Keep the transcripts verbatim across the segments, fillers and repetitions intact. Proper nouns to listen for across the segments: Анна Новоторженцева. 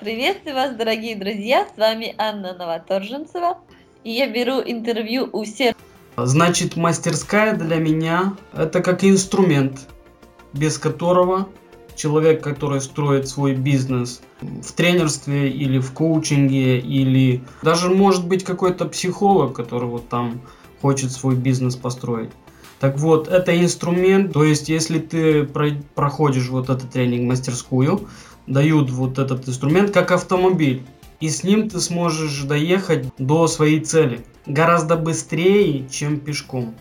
Приветствую вас, дорогие друзья, с вами Анна Новоторженцева, и я беру интервью у всех. Значит, мастерская для меня это как инструмент, без которого человек, который строит свой бизнес в тренерстве или в коучинге, или даже может быть какой-то психолог, который вот там хочет свой бизнес построить. Так вот, это инструмент, то есть если ты проходишь вот этот тренинг-мастерскую, дают вот этот инструмент как автомобиль, и с ним ты сможешь доехать до своей цели гораздо быстрее, чем пешком.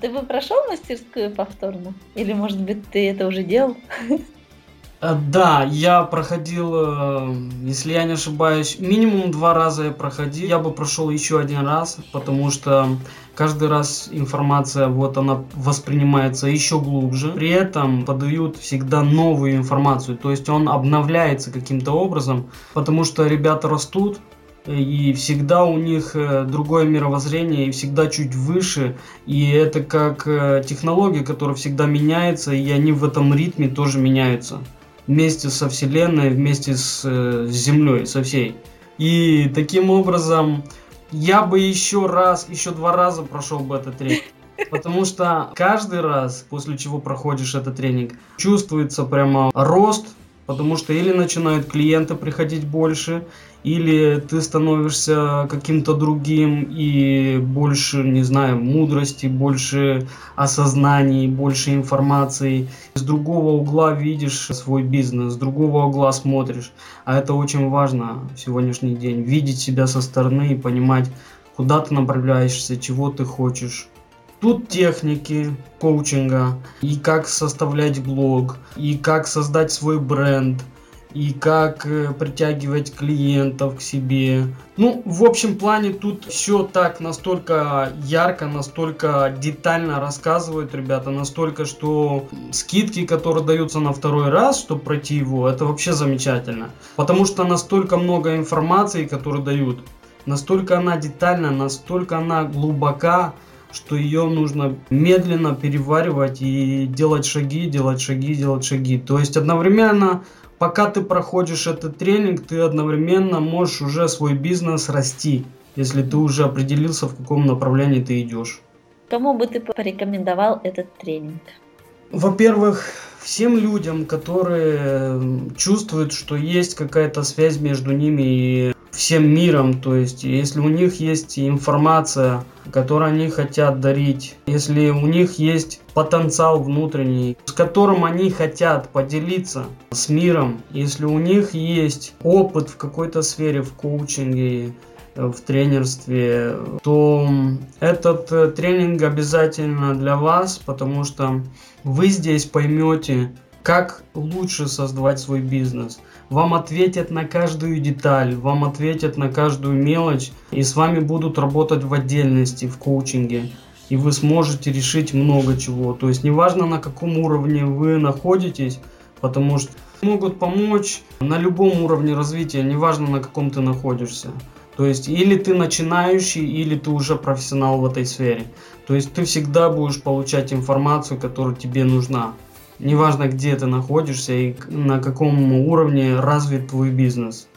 Ты бы прошел мастерскую повторно? Или, может быть, ты это уже делал? Да, я проходил, если я не ошибаюсь, минимум два раза я проходил. Я бы прошел еще один раз, потому что каждый раз информация, вот она воспринимается еще глубже. При этом подают всегда новую информацию, то есть он обновляется каким-то образом, потому что ребята растут. И всегда у них другое мировоззрение, и всегда чуть выше. И это как технология, которая всегда меняется, и они в этом ритме тоже меняются. Вместе со Вселенной, вместе с, с Землей, со всей. И таким образом я бы еще раз, еще два раза прошел бы этот тренинг. Потому что каждый раз, после чего проходишь этот тренинг, чувствуется прямо рост. Потому что или начинают клиенты приходить больше, или ты становишься каким-то другим и больше, не знаю, мудрости, больше осознаний, больше информации. С другого угла видишь свой бизнес, с другого угла смотришь. А это очень важно в сегодняшний день. Видеть себя со стороны и понимать, куда ты направляешься, чего ты хочешь. Тут техники коучинга, и как составлять блог, и как создать свой бренд, и как притягивать клиентов к себе. Ну, в общем плане тут все так настолько ярко, настолько детально рассказывают ребята, настолько, что скидки, которые даются на второй раз, чтобы пройти его, это вообще замечательно. Потому что настолько много информации, которую дают, настолько она детальна, настолько она глубока, что ее нужно медленно переваривать и делать шаги, делать шаги, делать шаги. То есть одновременно, пока ты проходишь этот тренинг, ты одновременно можешь уже свой бизнес расти, если ты уже определился, в каком направлении ты идешь. Кому бы ты порекомендовал этот тренинг? Во-первых, всем людям, которые чувствуют, что есть какая-то связь между ними и всем миром, то есть если у них есть информация, которую они хотят дарить, если у них есть потенциал внутренний, с которым они хотят поделиться с миром, если у них есть опыт в какой-то сфере, в коучинге, в тренерстве, то этот тренинг обязательно для вас, потому что вы здесь поймете, как лучше создавать свой бизнес. Вам ответят на каждую деталь, вам ответят на каждую мелочь, и с вами будут работать в отдельности, в коучинге. И вы сможете решить много чего. То есть неважно, на каком уровне вы находитесь, потому что могут помочь на любом уровне развития, неважно, на каком ты находишься. То есть или ты начинающий, или ты уже профессионал в этой сфере. То есть ты всегда будешь получать информацию, которая тебе нужна. Неважно, где ты находишься и на каком уровне развит твой бизнес.